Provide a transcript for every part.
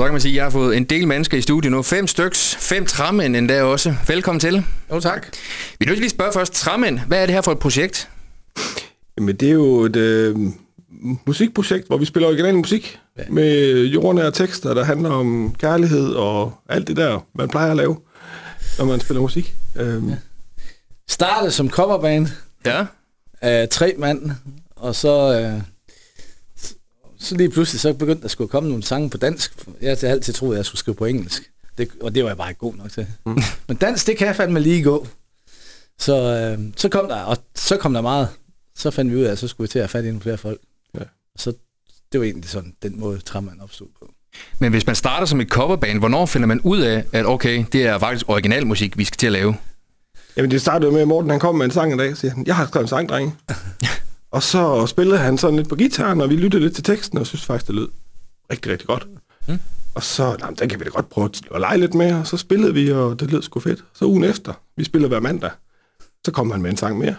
Så kan man sige, at jeg har fået en del mennesker i studiet nu. 5 styks. 5 træmænd endda også. Velkommen til. Jo, tak. Vi er nødt til lige spørge først. Træmænd, hvad er det her for et projekt? Jamen, det er jo et musikprojekt, hvor vi spiller original musik med jordnære tekster, der handler om kærlighed og alt det der, man plejer at lave, når man spiller musik. Ja. Startede som coverband af 3 mand, og så lige pludselig så begyndte der skulle komme nogle sange på dansk. Jeg havde altid troet, at jeg skulle skrive på engelsk, og det var jeg bare ikke god nok til. Men dansk, det kan jeg fandme lige gå. Så kom der meget. Så fandt vi ud af, at så skulle vi til at fatte endnu flere folk. Ja. Så det var egentlig sådan den måde, Træmænd opstod på. Men hvis man starter som et coverband, hvornår finder man ud af, at okay, det er faktisk originalmusik, vi skal til at lave? Jamen det startede med, at Morten han kom med en sang en dag, og siger, jeg har skrevet en sang, drenge. Og så spillede han sådan lidt på gitaren, og vi lyttede lidt til teksten, og synes faktisk, det lød rigtig, rigtig godt. Og så, den kan vi da godt prøve at lege lidt med, og så spillede vi, og det lød sgu fedt. Så ugen efter, vi spillede hver mandag, så kom han med en sang mere.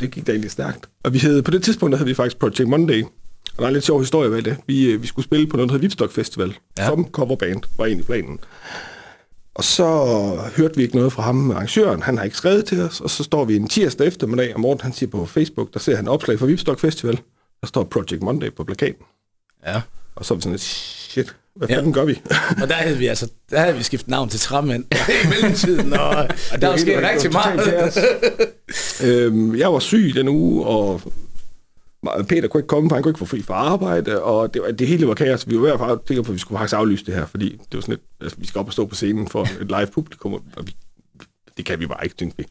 Det gik da egentlig stærkt. Og vi havde, på det tidspunkt, der havde vi faktisk Project Monday. Og der er en lidt sjov historie ved det. Vi skulle spille på noget, der hedder Vibstock Festival. Ja. Som coverband var egentlig planen. Og så hørte vi ikke noget fra ham med arrangøren. Han har ikke skrevet til os. Og så står vi en tirsdag eftermiddag, og Morten han siger på Facebook, der ser han opslag fra Vibstock Festival. Der står Project Monday på plakaten. Ja. Og så er vi sådan lidt, shit, hvad fanden gør vi? Og der havde vi skiftet navn til Træmænd i mellemtiden, og der var sket rigtig meget. Jeg var syg den uge, og Peter kunne ikke komme, for han kunne ikke få fri fra arbejde, og det hele var kaos. Vi var i hvert fald tænker på, at vi skulle faktisk aflyse det her, fordi det var sådan lidt, altså, vi skal op og stå på scenen for et live publikum, og det kan vi bare ikke, synes vi.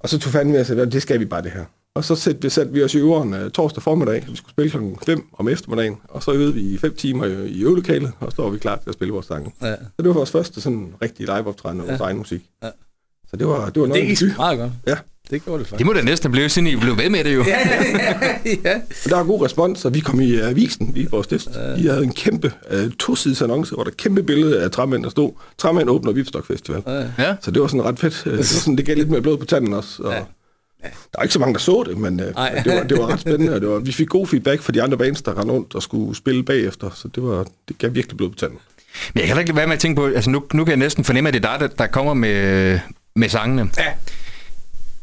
Og så tog fanden vi os, at det skal vi bare det her. Og så satte vi os i øveren torsdag formiddag. Vi skulle spille klokken 5 om eftermiddagen, og så øvede vi i 5 timer i øvelokalet, og så var vi klar til at spille vores sange. Ja. Så det var vores første sådan rigtig live-optræden af vores egen musik. Ja. Så det var noget. Det gik meget godt. Ja. Det gjorde det faktisk. Det må da næsten blive, siden I blev ved med det jo. Ja. Og der var god respons, og vi kom i avisen, Viborg Stift. Vi havde en kæmpe tosides annonce, hvor der kæmpe billede af Træmænd, der stod. Træmænd åbner Vibstock Festival. Ja. Så det var sådan ret fedt. Det, sådan, det gav lidt mere blod på tanden også. Og der var ikke så mange, der så det, men det var ret spændende, og vi fik god feedback fra de andre bands, der rendte rundt og skulle spille bagefter, så det gav virkelig blod på tanden. Men jeg kan ikke lade være med at tænke på, altså nu kan jeg næsten fornemme, at det er dig, der kommer med sangene. Ja.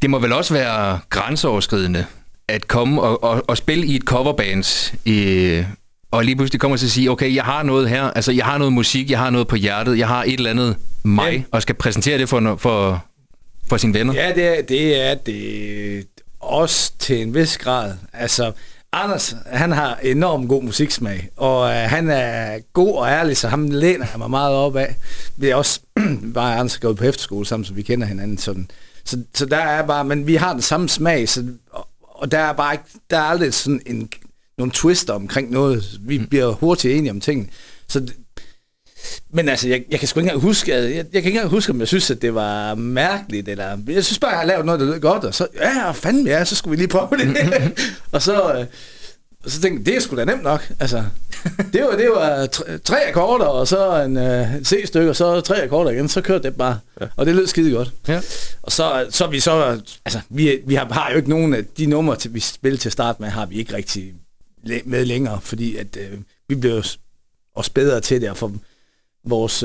Det må vel også være grænseoverskridende at komme og spille i et coverband, og lige pludselig kommer til at sige, okay, jeg har noget her, altså jeg har noget musik, jeg har noget på hjertet, jeg har et eller andet mig, og skal præsentere det for sine venner? Ja, det er det også til en vis grad. Altså, Anders, han har enormt god musiksmag, og han er god og ærlig, så ham læner han mig meget op af. Det er også bare Anders gået på efterskole sammen, så vi kender hinanden sådan. Så der er bare, men vi har den samme smag, så, og der er bare ikke, der er aldrig sådan nogle twister omkring noget. Vi bliver hurtigt enige om tingene. Så men altså, jeg kan sgu ikke engang huske, om jeg synes, at det var mærkeligt, eller jeg synes bare, jeg har lavet noget, der lød godt, og så, så skulle vi lige prøve det. Og så tænkte jeg, det er sgu da nemt nok, altså. Det var 3 akkorder, og så en C-stykke, og så 3 akkorder igen, så kørte det bare, og det lød skide godt. Ja. Og så vi så, altså, vi har jo ikke nogen af de numre, vi spillede til at starte med, har vi ikke rigtig med længere, fordi at vi blev også bedre til det, og for vores,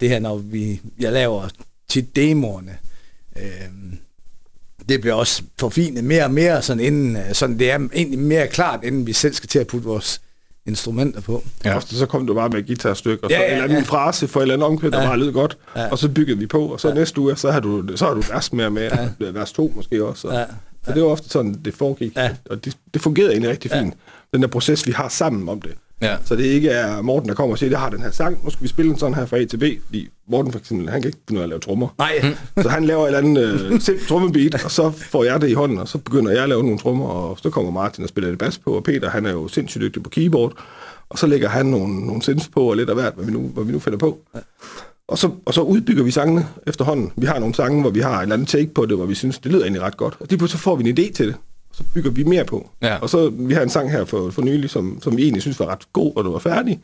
det her, når jeg laver tit demoerne, det bliver også forfinet mere og mere, sådan, inden, sådan det er egentlig mere klart, inden vi selv skal til at putte vores instrumenter på. Ja. Ofte så kom du bare med et guitarstykke, og så en anden frase for en eller anden omkvæd, der bare lød godt, og så byggede vi på, og så næste uge, så har du vers mere med, vers 2 måske også. Så det var ofte sådan, det foregik, og det fungerede egentlig rigtig fint, den der proces, vi har sammen om det. Ja. Så det ikke er Morten, der kommer og siger, jeg har den her sang, nu skal vi spille den sådan her fra A til B, fordi Morten for eksempel, han kan ikke finde ud af at lave trommer. Nej. Så han laver et eller andet simpelt trommebeat, og så får jeg det i hånden, og så begynder jeg at lave nogle trommer, og så kommer Martin og spiller det bas på, og Peter, han er jo sindssygt dygtig på keyboard, og så lægger han nogle synths på, og lidt af hvert, hvad vi nu finder på. Ja. Og så udbygger vi sangene efterhånden. Vi har nogle sange, hvor vi har et eller andet take på det, hvor vi synes, det lyder egentlig ret godt, og så får vi en idé til det. Så bygger vi mere på. Ja. Og så, vi har en sang her for nylig, som vi egentlig synes var ret god, og det var færdig.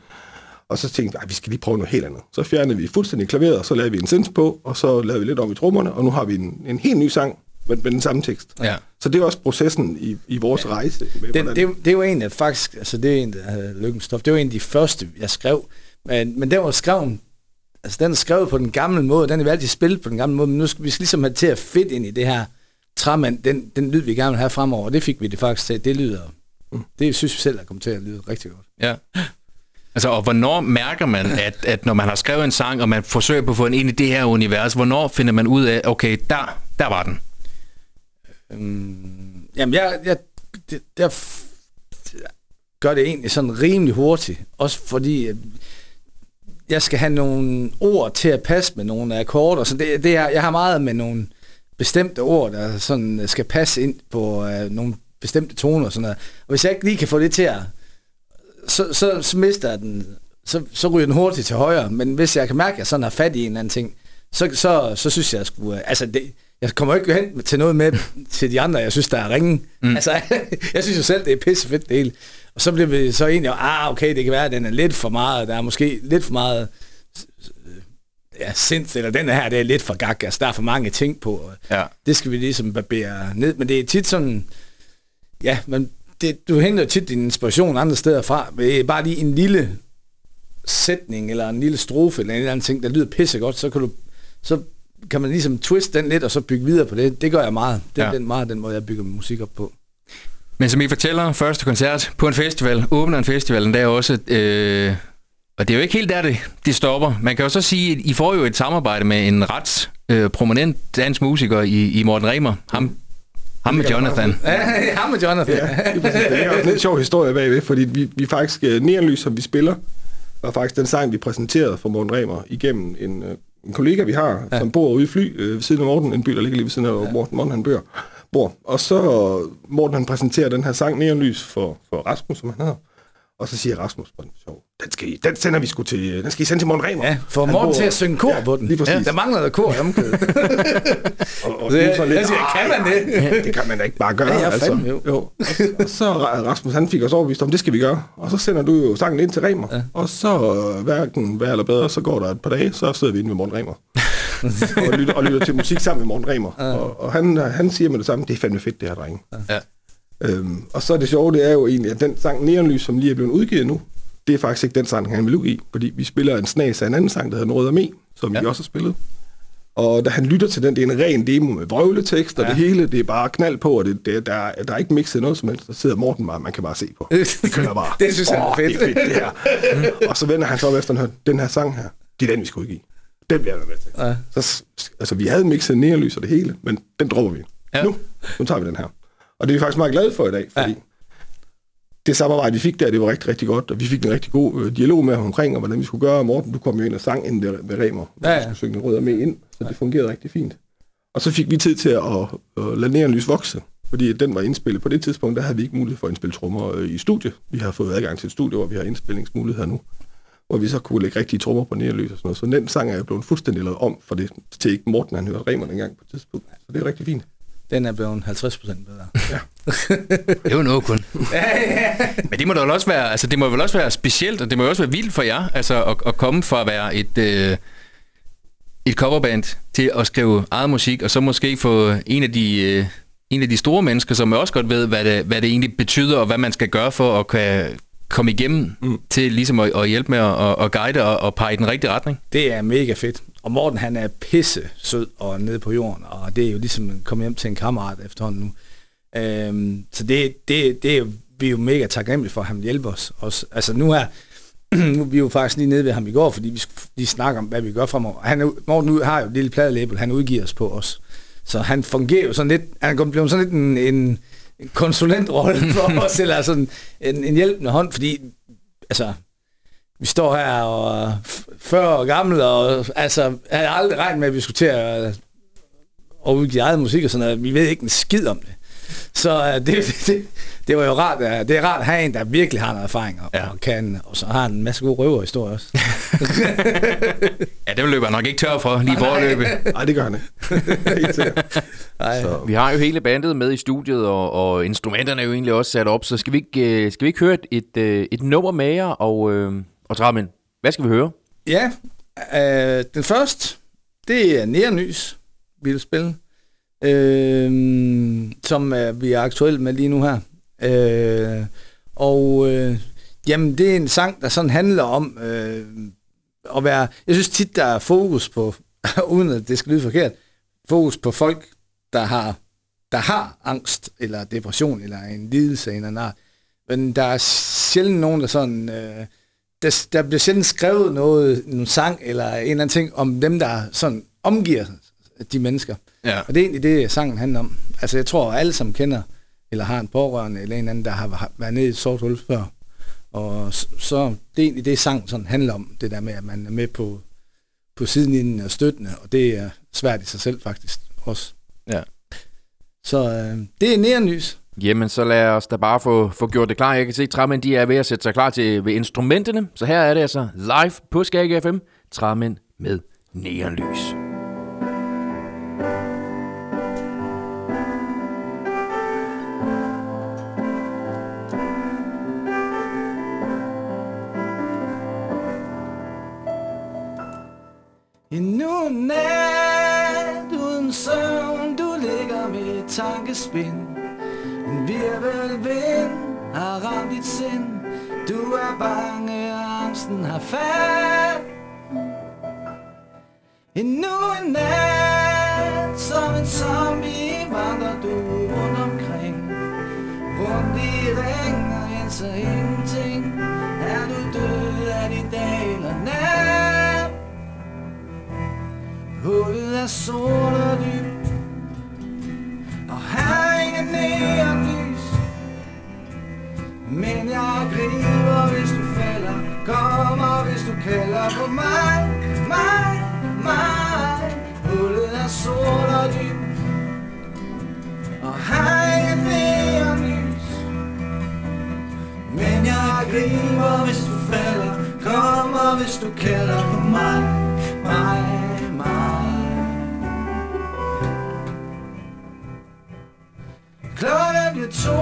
Og så tænkte vi, vi skal lige prøve noget helt andet. Så fjernede vi fuldstændig klaveret, og så lavede vi en synth på, og så lavede vi lidt om i trommerne, og nu har vi en helt ny sang med den samme tekst. Ja. Så det er også processen i vores rejse. Med, det er jo en af faktisk, altså det er en af Lykkens Stof. Det var en af de første, jeg skrev. Men den var skrevet, altså den er skrevet på den gamle måde, den er vi altid spillet på den gamle måde, men nu skal vi ligesom have til at fedt ind i det her Træmænd, den lyd vi gerne vil have fremover, og det fik vi det faktisk til. Det lyder, det synes vi selv er kommet til at lyde rigtig godt. Ja. Altså, og hvornår mærker man, at når man har skrevet en sang, og man forsøger på at få den ind i det her univers, hvornår finder man ud af, okay, der var den? Jamen, jeg gør det egentlig sådan rimelig hurtigt, også fordi jeg skal have nogle ord til at passe med nogle akkorder, så jeg har meget med nogle bestemte ord, der sådan skal passe ind på nogle bestemte toner og sådan noget. Og hvis jeg ikke lige kan få det til at så mister jeg den, så ryger den hurtigt til højre, men hvis jeg kan mærke, at jeg sådan har fat i en eller anden ting, så synes jeg sgu, altså jeg kommer ikke hen til noget med til de andre, jeg synes, der er ringe. Mm. Altså, jeg synes jo selv, det er pissefedt det hele. Og så bliver vi så enige om, okay, det kan være, at den er lidt for meget, der er måske lidt for meget sinds, eller den her, det er lidt for gak, altså der er for mange ting på. Ja. Det skal vi ligesom barbere ned, men det er tit sådan, du henter jo tit din inspiration andre steder fra. Bare lige en lille sætning, eller en lille strofe, eller en eller anden ting, der lyder pissegodt, så kan man ligesom twiste den lidt, og så bygge videre på det. Det gør jeg meget. Det er meget den måde, jeg bygger min musik op på. Men som I fortæller, første koncert på en festival, åbner en festival, den der også... Og det er jo ikke helt der, det stopper. Man kan jo så sige, at I får jo et samarbejde med en ret prominent dansk musiker i Morten Rehmer. Ham med Jonathan. Ja, ham med Jonathan. Ja, det er også en sjov historie bagved, fordi vi faktisk, Neonlys, som vi spiller, var faktisk den sang, vi præsenterede for Morten Rehmer igennem en kollega, vi har, som bor ude i fly ved siden af Morten, en by, der ligger lige ved siden af Morten, han bor. Og så Morten, han præsenterer den her sang, Neonlys, for Rasmus, som han hedder. Og så siger Rasmus, hvor sjov, den skal I sende til Morten Rehmer. Ja, for Morten til at synge kor på den. Lige præcis. Ja, der mangler der kor i omkødet. og det så lidt, siger, kan man det? Det kan man da ikke bare gøre. Det er fandme, jo. Og så Rasmus, han fik os overbevist om, det skal vi gøre. Og så sender du jo sangen ind til Rehmer. Ja. Og så hverken værre eller bedre, så går der et par dage, så sidder vi inde med Morten Rehmer. og lytter til musik sammen med Morten Rehmer. Ja. Og han siger med det samme, det er fandme fedt, det her drenge. Ja. Og så det sjove, det er jo egentlig, at den sang Neonlys, som lige er blevet udgivet nu, det er faktisk ikke den sang, han vil ud i, fordi vi spiller en snas af en anden sang, der hedder Den Røde Amé, som vi også har spillet. Og da han lytter til den, det er en ren demo med vrøvletekst, og det hele, det er bare knald på, og der er ikke mixet noget som helst. Der sidder Morten bare, man kan bare se på. Det kører bare. Det synes han er fedt. Det er fedt, det her. Og så vender han så op efter, den her sang her, det er den, vi skal udgive. Den bliver der med til. Ja. Så, altså, vi havde mixet Neonlys og det hele, men den dropper vi. Ja. Nu tager vi den her. Og det er vi faktisk meget glade for i dag, fordi det samarbejde, vi fik der, det var rigtig, rigtig godt, og vi fik en rigtig god dialog med ham omkring, og hvordan vi skulle gøre. Morten, du kom jo ind og sang inden det med Rehmer, vi skulle synge Den Røde med ind, så det fungerede rigtig fint. Og så fik vi tid til at lade Neonlys vokse, fordi den var indspillet på det tidspunkt, der havde vi ikke mulighed for at indspille trommer i studie. Vi har fået adgang til et studie, hvor vi har indspillingsmuligheder nu, hvor vi så kunne lægge rigtige trommer på Neonlys og sådan noget. Så den sang er jo blevet fuldstændig lavet om for det, til ikke Morten, han hørte Rehmer dengang på et tidspunkt. Så det er rigtig fint. Den er blevet 50% bedre. Ja. Det er jo noget kun. Men det må da også være, altså det må vel også være specielt, og det må også være vildt for jer, altså at komme fra at være et coverband til at skrive eget musik, og så måske få en af de store mennesker, som også godt ved, hvad det egentlig betyder, og hvad man skal gøre for at kan komme igennem til ligesom at hjælpe med at guide og pege i den rigtige retning. Det er mega fedt. Og Morten, han er pisse sød og nede på jorden, og det er jo ligesom at komme hjem til en kammerat efterhånden nu. Så det er jo, vi er jo mega taknemmelige for, at han hjælper os også. Altså nu er vi jo faktisk lige nede ved ham i går, fordi vi lige snakker om, hvad vi gør fremover. Morten har jo et lille pladelabel, han udgiver os på os. Så han fungerer jo sådan lidt, han er blevet sådan lidt en konsulentrolle for os, eller sådan en hjælpende hånd, fordi altså... Vi står her og 40 år gamle, og altså, jeg havde aldrig regnet med, at vi skulle til at udgive eget musik og sådan noget. Vi ved ikke en skid om det. Så det var jo rart. Det er rart at have en, der virkelig har noget erfaring og kan, og så har en masse gode røverhistorier også. Ja, det løber nok ikke tør for, lige forløbet. Nej, det gør han ikke. Vi har jo hele bandet med i studiet, og instrumenterne er jo egentlig også sat op, så skal vi ikke høre et nummer med jer, og Træmænd, hvad skal vi høre? Ja, den første, det er Neonlys, vi vil spille. som vi er aktuelt med lige nu her. Jamen, det er en sang, der sådan handler om at være... Jeg synes tit, der er fokus på, uden at det skal lyde forkert, fokus på folk, der har angst, eller depression, eller en lidelse, eller en art. Men der er sjældent nogen, der sådan... der bliver sjældent skrevet noget, en sang, eller en eller anden ting, om dem, der sådan omgiver de mennesker. Ja. Og det er egentlig det, sangen handler om. Altså, jeg tror, alle som kender, eller har en pårørende, eller en anden, der har været nede i et sort hul før. Og så det er egentlig det, sangen sådan handler om, det der med, at man er med på sidelinjen og støttende, og det er svært i sig selv faktisk også. Ja. Så det er Neonlys. Jamen, så lad os da bare få gjort det klar. Jeg kan se, at Træmænd, de er ved at sætte sig klar til ved instrumenterne. Så her er det altså live på Skaga Fm. Træmænd med Neonlys. Endnu en nat uden søvn, du ligger med tankespind. En virvelvind har ramt dit sind. Du er bange, og angsten har fat. Endnu en nat, som en zombie, vandrer du rundt omkring. Rundt i ring, og indser ingenting. Er du død, er dit dag eller nat? Hullet er sort og dybt, og her ingen neonlys. Men jeg griber, hvis du falder. Kommer, hvis du kalder på mig, mig, mig. Hullet er sort og dybt, og her ingen neonlys. Men jeg griber, hvis du falder. Kommer, hvis du kalder på mig, mig. Klokken bliver 2, 3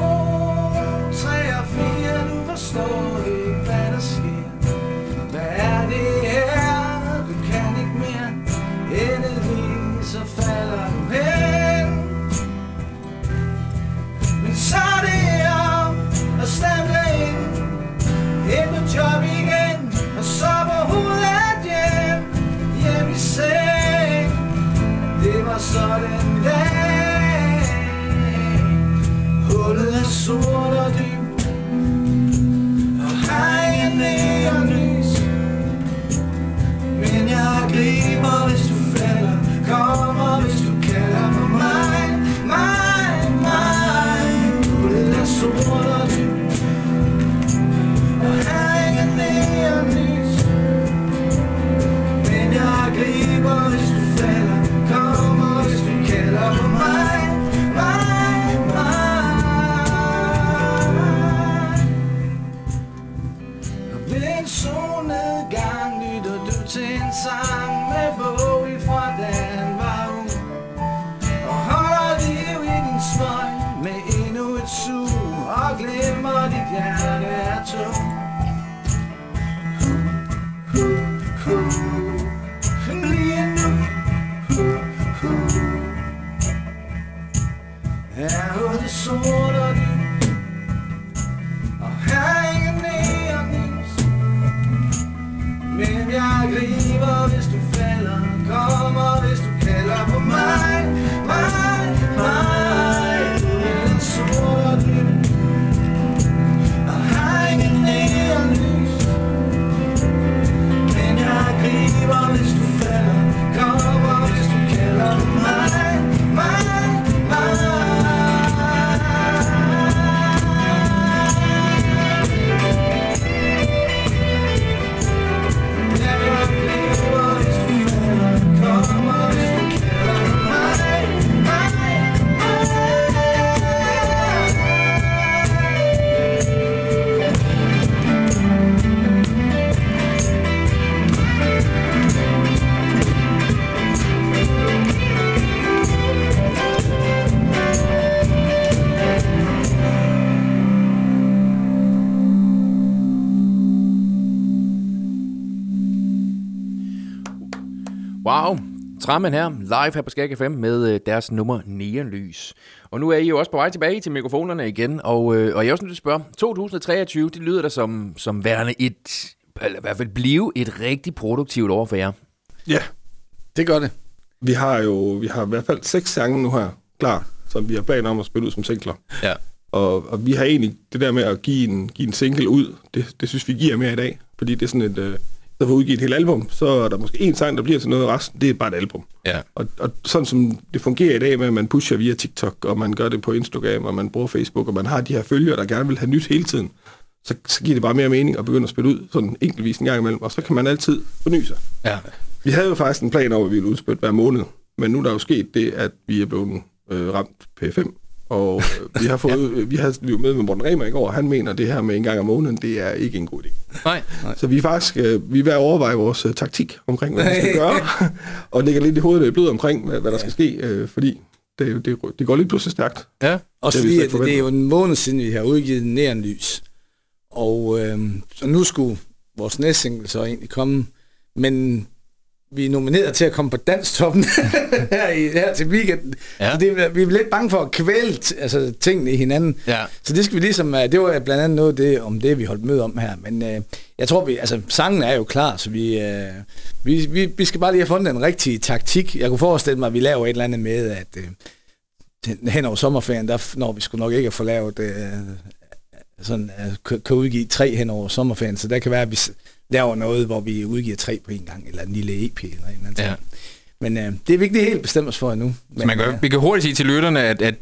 og 4. Du forstår ikke, hvad der sker. Hvad er det her? Du kan ikke mere. Endelig så falder du hen. Men så er det om at stemple ind. Ind på job igen, og så på hovedet hjem. Hjem i seng. Det var sådan dag. Hullet er sort og dybt, og her er neonlys. Men jeg griber, hvis du falder. Kommer, hvis du kalder på mig, mig, mig. Hullet er sort og dybt, og her er neonlys. Men jeg griber, hvis du falder. Kommer, hvis du kalder på mig. Sang med Bowie fra Danmark, og holder liv i din smøg med endnu et sug, og glemmer dit hjerte er tung. Lige nu er hullet sort og dybt, og her er ingen neonlys. Men jeg griber, hvis du falder. Kommer, hvis du kalder på mig, mig, mig. Den sorte dyb, og har ingen neonlys. Men jeg griber, hvis du falder. Kommer, hvis du kalder på mig, mig, mig. Træmænd her, live her på Skaga Fm med deres nummer Neonlys. Og nu er I jo også på vej tilbage til mikrofonerne igen, og jeg er også nødt til at spørge, 2023, det lyder der som værende et, eller i hvert fald blive et rigtig produktivt år for jer. Ja, det gør det. Vi har i hvert fald 6 sange nu her, klar, som vi har planer om at spille ud som singler. Ja. Og vi har egentlig det der med at give en single ud, det synes vi giver mere i dag, fordi det er sådan et... der får udgivet et helt album, så er der måske en sang, der bliver til noget, og resten, det er bare et album. Ja. Og sådan som det fungerer i dag med, at man pusher via TikTok, og man gør det på Instagram, og man bruger Facebook, og man har de her følgere, der gerne vil have nyt hele tiden, så giver det bare mere mening at begynde at spille ud, sådan enkeltvis en gang imellem, og så kan man altid forny sig. Ja. Vi havde jo faktisk en plan over, at vi ville udspille hver måned, men nu er der jo sket det, at vi er blevet ramt P5, og vi har fået, ja. Vi var med Morten Rehmer i går, og han mener, at det her med en gang om måneden, det er ikke en god idé. Nej. Så vi er faktisk ved at overveje vores taktik omkring, hvad vi skal gøre, og lægger lidt i hovedet i blød omkring, hvad der skal ske, fordi det går lidt pludselig stærkt. Ja. Og det er jo en måned siden, vi har udgivet Neonlys, og nu skulle vores næste single så egentlig komme, men... Vi er nomineret til at komme på Danstoppen her til weekenden. Ja. Så vi er lidt bange for at kvæle tingene i hinanden. Ja. Så det skal vi ligesom... Det var blandt andet noget om det, vi holdt møde om her. Men jeg tror, sangen er jo klar, så vi skal bare lige have fundet den rigtige taktik. Jeg kunne forestille mig, at vi laver et eller andet med, at hen over sommerferien, der når vi skulle nok ikke at få lavet... sådan kan udgive 3 hen over sommerferien, så der kan være, at vi laver noget, hvor vi udgiver 3 på en gang, eller en lille EP eller en eller anden ting. Men det er vigtigt helt bestemt os for endnu. Vi kan hurtigt sige til lytterne, at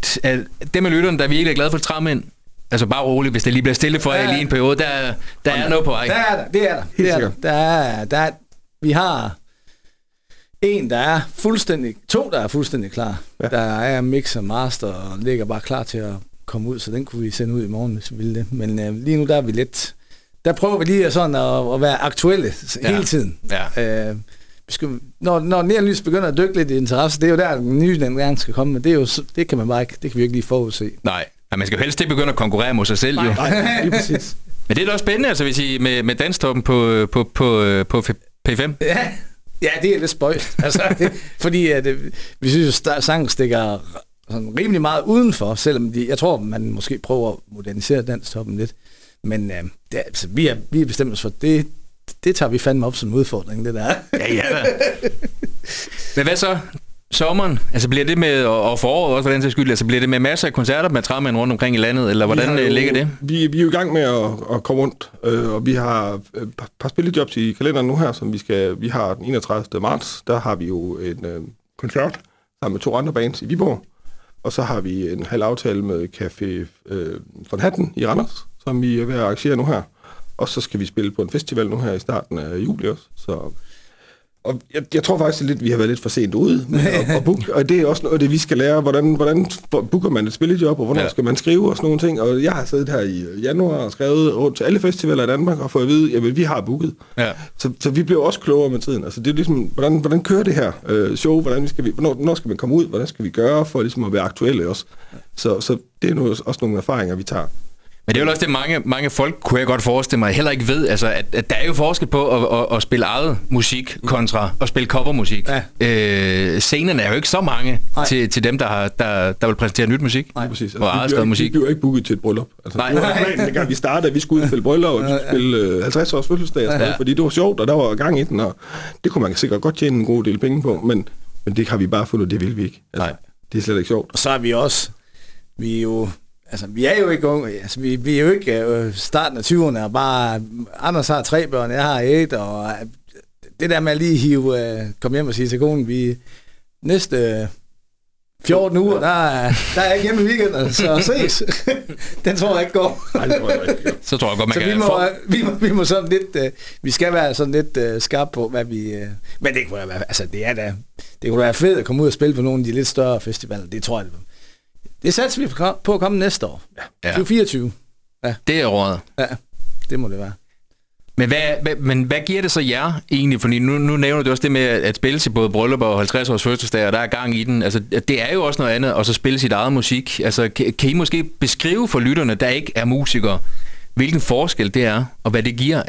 dem af lytterne, der virkelig er glade for Træmænd, altså bare roligt, hvis det lige bliver stille for jer lige en periode, der er noget på vej. Der er der. Vi har en, der er fuldstændig, 2, der er fuldstændig klar. Ja. Der er mix og master, og ligger bare klar til at komme ud, så den kunne vi sende ud i morgen, hvis vi ville det. Men lige nu, der er vi lidt... Der prøver vi lige sådan at være aktuelle hele tiden. Ja. Når Neonlys begynder at dykke lidt i interesse, det er jo der, den nye gang skal komme, men det kan man bare ikke, det kan vi ikke lige forudse. Nej, man skal jo helst ikke begynde at konkurrere mod sig selv, jo. Nej, lige præcis. Men det er da også spændende, hvis I med Danstoppen på P5. Ja, det er lidt spøjst. Fordi vi synes jo, sangen stikker... sådan rimelig meget udenfor, selvom jeg tror, man måske prøver at modernisere Danstoppen lidt. Men vi er bestemt os for, det tager vi fandme op som udfordring, det der. Ja. Men hvad så? Sommeren? Altså bliver det med, og foråret også, hvordan skal skyld? Altså bliver det med masser af koncerter med Træmænd rundt omkring i landet, eller hvordan ligger det? Vi er jo i gang med at komme rundt, og vi har et par spillejobs i kalenderen nu her, som vi har den 31. marts. Der har vi jo en koncert sammen med 2 andre bands i Viborg. Og så har vi en halv aftale med Café Fornhanden i Randers, som vi er ved at arrangere nu her. Og så skal vi spille på en festival nu her i starten af juli også. Så. Og jeg tror faktisk lidt, vi har været lidt for sent ude med at booke. Og det er også noget, det vi skal lære. Hvordan booker man et spillejob, og hvornår skal man skrive og sådan nogle ting. Og jeg har siddet her i januar og skrevet rundt til alle festivaler i Danmark og fået at vide, jamen vi har booket. Ja. Så vi bliver også klogere med tiden. Altså det er ligesom, hvordan kører det her show? Hvornår skal man komme ud? Hvordan skal vi gøre for ligesom at være aktuelle også? Så det er også nogle erfaringer, vi tager. Men det er jo også det, mange folk, kunne jeg godt forestille mig, heller ikke ved, altså, at der er jo forskel på at spille eget musik kontra at spille covermusik. Ja. Scenerne er jo ikke så mange til dem, der vil præsentere nyt musik. Nej, præcis. Altså, og eget skrevet musik. Vi bliver jo ikke booket til et bryllup. Altså, nej. Det var gang vi startede, vi skulle ud og spille bryllup, og vi skulle spille 50 års fødselsdag, fordi det var sjovt, og der var gang i den, og det kunne man sikkert godt tjene en god del penge på, men det har vi bare fundet, det vil vi ikke. Altså, nej. Det er slet ikke sjovt. Og så er vi også, vi er jo ikke unge, altså, vi er jo ikke starten af 20'erne, og bare Anders har 3 børn, jeg har 8, og det der med at lige komme hjem og sige til konen, vi næste 14 uger, der er jeg hjemme i weekenden, så ses. Den tror jeg ikke går. Nej, det tror jeg ikke går. Så tror jeg godt, man så kan vi må sådan lidt, vi skal være sådan lidt skarpe på, hvad vi... Men det kunne da være, det kunne være fedt at komme ud og spille på nogle af de lidt større festivaler, det tror jeg. Det satser vi på at komme næste år. Ja. 2024. Ja. Det er rådet. Ja, det må det være. Men hvad giver det så jer egentlig? Fordi nu nævner du også det med at spille til både bryllupper og 50 års fødselsdag, og der er gang i den. Altså, det er jo også noget andet, og så spille sit eget musik. Altså, kan I måske beskrive for lytterne, der ikke er musikere, hvilken forskel det er, og hvad det giver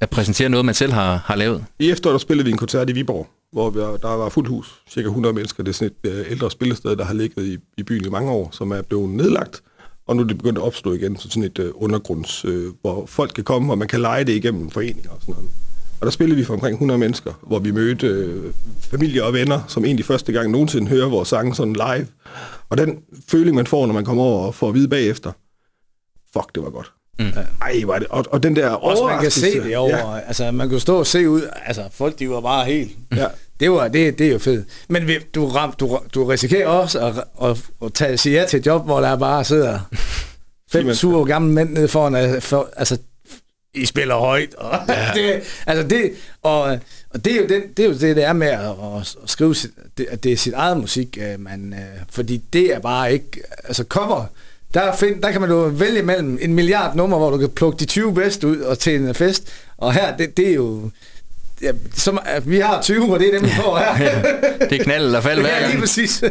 at præsentere noget, man selv har lavet. I efteråret spillede vi en koncert i Viborg, hvor der var fuldt hus, cirka 100 mennesker. Det er sådan et ældre spillested, der har ligget i byen i mange år, som er blevet nedlagt. Og nu er det begyndt at opstå igen, så sådan et undergrunds, hvor folk kan komme, og man kan lege det igennem foreninger og sådan noget. Og der spillede vi for omkring 100 mennesker, hvor vi mødte familier og venner, som egentlig første gang nogensinde hører vores sange sådan live. Og den føling, man får, når man kommer over og får at vide bagefter, fuck, det var godt. Mm. Ej, var det. Og den der også, man kan se det over. Ja. Altså, man kunne stå og se ud. Altså, folk, de var bare helt... Ja. Det er jo fedt. Men du risikerer også at sige ja til et job, hvor der bare sidder 5 sure gamle mænd nede foran, altså, I spiller højt. Og, ja. Det er med at skrive, at det er sit eget musik, man, fordi det er bare ikke... Altså, cover... Der kan man jo vælge mellem 1 milliard numre, hvor du kan plukke de 20 bedste ud og til en fest. Og her, det er jo... Ja, vi har 20, og det er dem, vi får her. Ja, det er knald eller fald hver gang. Ja, lige præcis.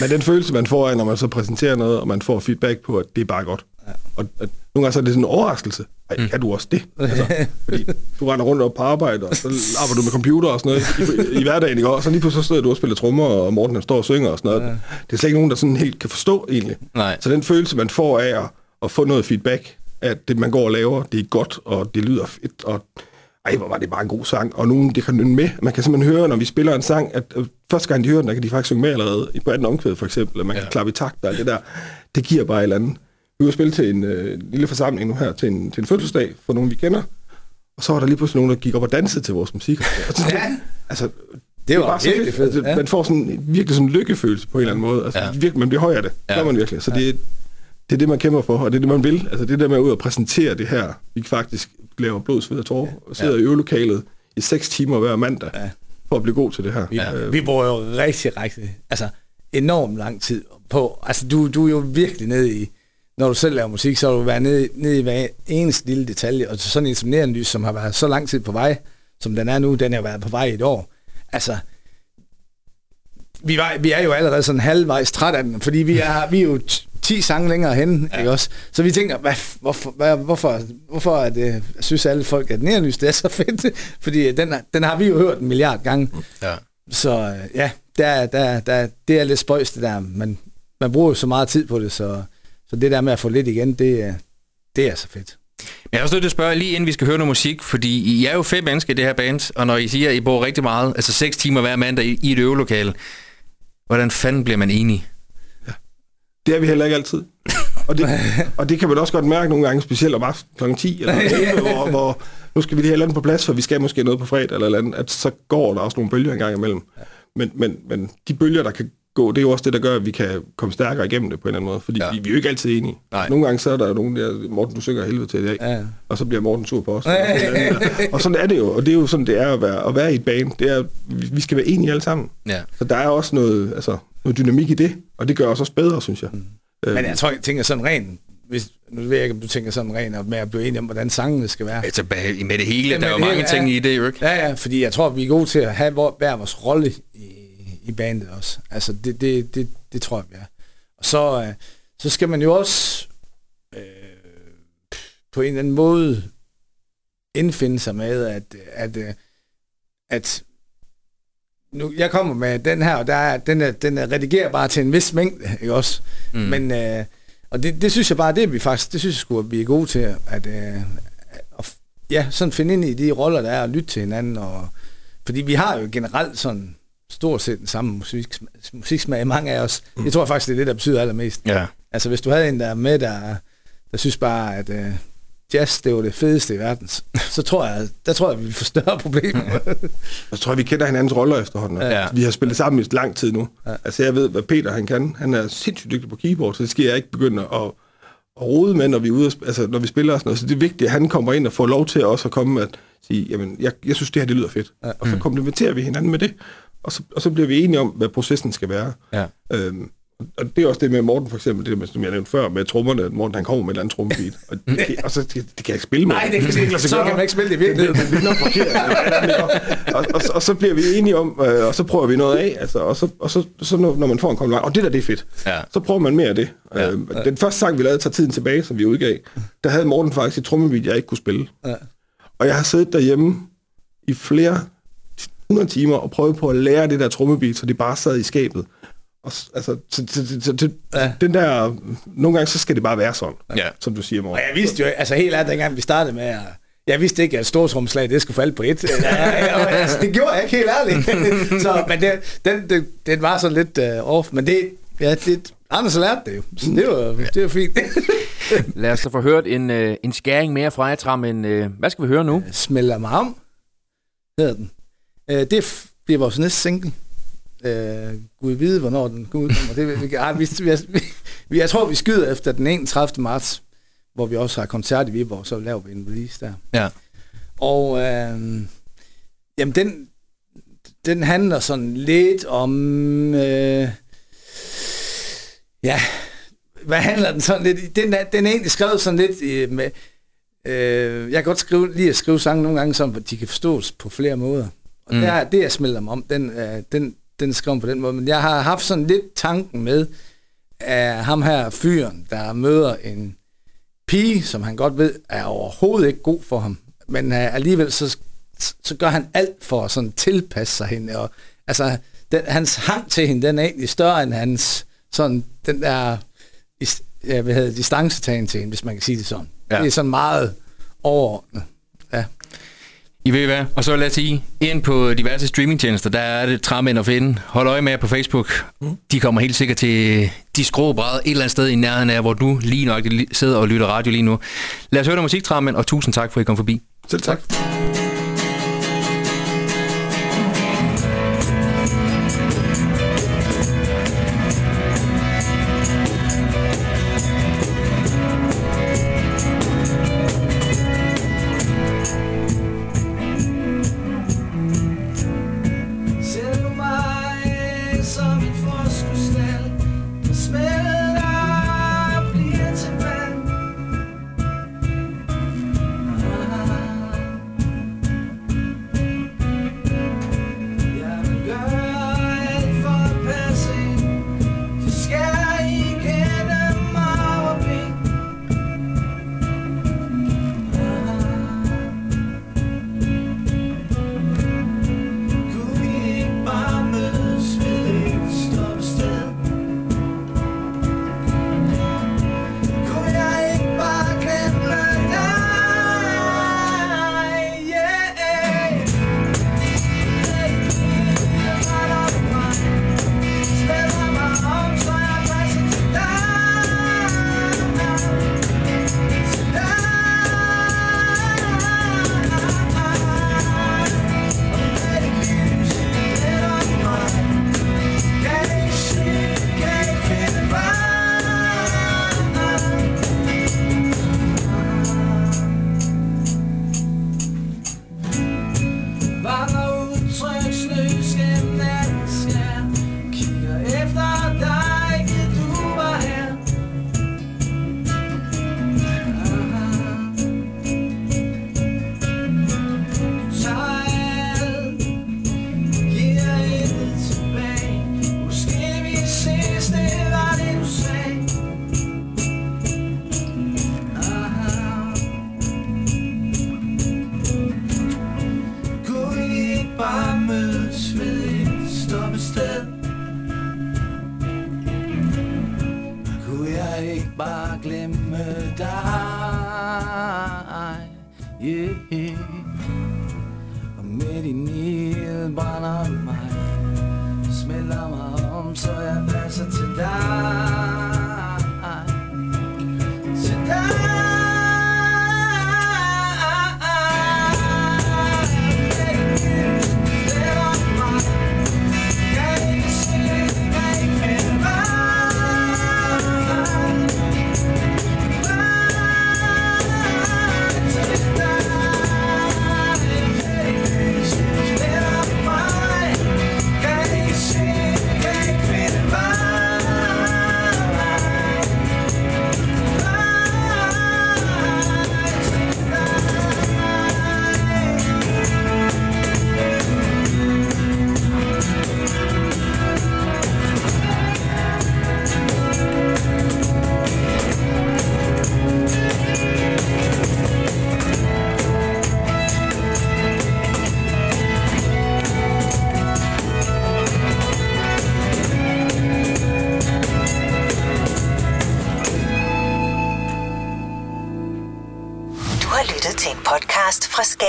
Men den følelse, man får af, når man så præsenterer noget, og man får feedback på, at det er bare godt. Ja. Og nogle gange så er det sådan en overraskelse. Ej, kan du også det? Altså, fordi du render rundt op på arbejde, og så arbejder du med computer og sådan noget i hverdagen, ikke? Og så lige pludselig sidder du og spiller trommer, og Morten han står og synger og sådan noget. Ja. Det er slet ikke nogen, der sådan helt kan forstå egentlig. Nej. Så den følelse, man får af at få noget feedback, at det, man går og laver, det er godt, og det lyder fedt, og ej, hvor var det bare en god sang, og nogen, det kan nynne med. Man kan simpelthen høre, når vi spiller en sang, at første gang de hører den, der kan de faktisk synge med allerede, på anden omkvæd for eksempel, at man kan klappe i takt og alt det der. Det giver bare et eller andet. Vi var spille til en lille forsamling nu her, til en fødselsdag for nogen, vi kender, og så var der lige pludselig nogen, der gik op og dansede til vores musik. Altså, det var bare så fedt. Altså, man får sådan, virkelig sådan en lykkefølelse på en eller anden måde. Altså, man bliver høj af det. Ja. Det gør man virkelig. Så det er det, man kæmper for, og det er det, man vil. Altså, det der med at ud og præsentere det her, vi faktisk laver blod, sved og tårer, og sidder i øvelokalet i 6 timer hver mandag, for at blive god til det her. Vi bruger jo rigtig, altså enormt lang tid på. Altså, du er jo virkelig nede i... Når du selv laver musik, så har du været nede i hver eneste lille detalje, og sådan en som Neonlys, som har været så lang tid på vej, som den er nu, den har været på vej i et år. Altså, vi er jo allerede sådan halvvejs træt af den, fordi vi er jo 10 sange længere henne, ikke også? Så vi tænker, hvorfor er det, synes alle folk, at Neonlys, det er så fedt? Fordi den har vi jo hørt 1 milliard gange. Ja. Så ja, det er lidt spøjst det der, men man bruger jo så meget tid på det, så det der med at få lidt igen, det er så fedt. Jeg har også nødt til at spørge lige inden vi skal høre noget musik, fordi I er jo 5 mennesker i det her band, og når I siger, at I bor rigtig meget, altså 6 timer hver mandag i et øvelokale, hvordan fanden bliver man enige? Ja. Det er vi heller ikke altid. Og det kan man også godt mærke nogle gange, specielt om aftenen kl. 10, eller 11, hvor nu skal vi lige have noget på plads, for vi skal måske noget på fredag, eller andet, at så går der også nogle bølger en gang imellem. Men de bølger, der kan gå, det er jo også det, der gør, at vi kan komme stærkere igennem det på en eller anden måde, fordi vi er jo ikke altid enige. Nej. Nogle gange så er der nogen der, Morten, du synger helvede til i dag, og så bliver Morten sur på os. Og sådan er det jo, og det er jo sådan, det er at være i et band, det er, vi skal være enige alle sammen. Ja. Så der er også noget dynamik i det, og det gør os også bedre, synes jeg. Mm. Men jeg tror, jeg tænker sådan rent, nu ved jeg ikke, om du tænker sådan rent med at blive enig om, hvordan sangene skal være. Altså med det hele, der er jo mange ting i det, jo ikke? Ja, fordi jeg tror, vi er gode til at have hver vores rolle i bandet også. Altså, det tror jeg, vi er. Og så skal man jo også på en eller anden måde indfinde sig med, at nu, jeg kommer med den her, og den er redigerbare til en vis mængde, ikke også? Mm. Men, og det synes jeg bare, det synes jeg sgu, at vi er gode til, at finde ind i de roller, der er, og lytte til hinanden, og fordi vi har jo generelt sådan stort set den samme musiksmag, mange af os. Jeg tror faktisk, det er det, der betyder allermest. Ja. Altså, hvis du havde en, der er med, der synes bare, at jazz, det var det fedeste i verden, så tror jeg, vi vil få større problemer. Ja. Jeg tror, vi kender hinandens roller efterhånden. Ja. Vi har spillet sammen i lang tid nu. Ja. Altså, jeg ved, hvad Peter han kan. Han er sindssygt dygtig på keyboard, så det skal jeg ikke begynde at rode med, når vi er ude altså, når vi spiller og sådan noget. Så det er vigtigt, at han kommer ind og får lov til også at komme med at sige, jamen, jeg synes, det her, det lyder fedt. Ja. Og så komplementerer vi hinanden med det. Og så bliver vi enige om, hvad processen skal være. Ja. Og det er også det med Morten for eksempel, det med, som jeg nævnte før, med trommerne, at Morten han kommer med et eller andet trommebeat, og så det kan jeg ikke spille med. Nej, det kan ikke så kan man ikke spille det virkelig. Det bliver forkert. Og så bliver vi enige om, og så prøver vi noget af, altså, og så når man får en kompliment, og det der det er fedt, ja. Så prøver man mere af det. Ja. Den første sang, vi lavede, Tager Tiden Tilbage, som vi udgav, der havde Morten faktisk et trommebeat, jeg ikke kunne spille. Ja. Og jeg har siddet derhjemme i flere 100 timer og prøvet på at lære det der trommebeat, så det bare sad i skabet. Altså, ja. Den der, nogle gange så skal det bare være sådan, ja. Som du siger, Morten. Og jeg vidste jo, altså helt ærligt, dengang vi startede med, jeg vidste ikke, at stortrumslag, det skulle falde på et. Altså, det gjorde jeg ikke helt ærligt. Så, men den var sådan lidt off, men det, ja, det Anders har lært det jo, så det var fint. Lad os så få hørt en skæring mere fra Atram, men hvad skal vi høre nu? Smeller maden, hedder den. Det bliver vores næste single. Gud vide, hvornår den udkommer. Jeg tror, vi skyder efter den 31. marts, hvor vi også har koncert i Viborg, så laver vi en release der. Ja. Og jamen den handler sådan lidt om... ja, hvad handler den sådan lidt? Den er egentlig skrevet sådan lidt med... jeg kan godt skrive sange nogle gange, sådan, at de kan forstås på flere måder. Og det jeg smelter mig om, den skrev på den måde, men jeg har haft sådan lidt tanken med af ham her fyren, der møder en pige, som han godt ved er overhovedet ikke god for ham, men alligevel så gør han alt for at sådan tilpasse sig hende, og altså hans hang til hende, den er egentlig større end hans sådan den der distancetagen til hende, hvis man kan sige det sådan. Ja. Det er sådan meget overordnet. Ja. I ved hvad? Og så lad os sige, ind på diverse streamingtjenester, der er det Træmænd at finde. Hold øje med jer på Facebook. De kommer helt sikkert til de skråbrædder et eller andet sted i nærheden af, hvor du lige nok sidder og lytter radio lige nu. Lad os høre noget musik, Træmænd, og tusind tak, for at I kom forbi. Selv tak.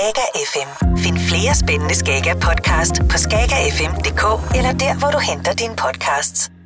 Skaga FM. Find flere spændende Skaga podcast på skagafm.dk eller der, hvor du henter dine podcasts.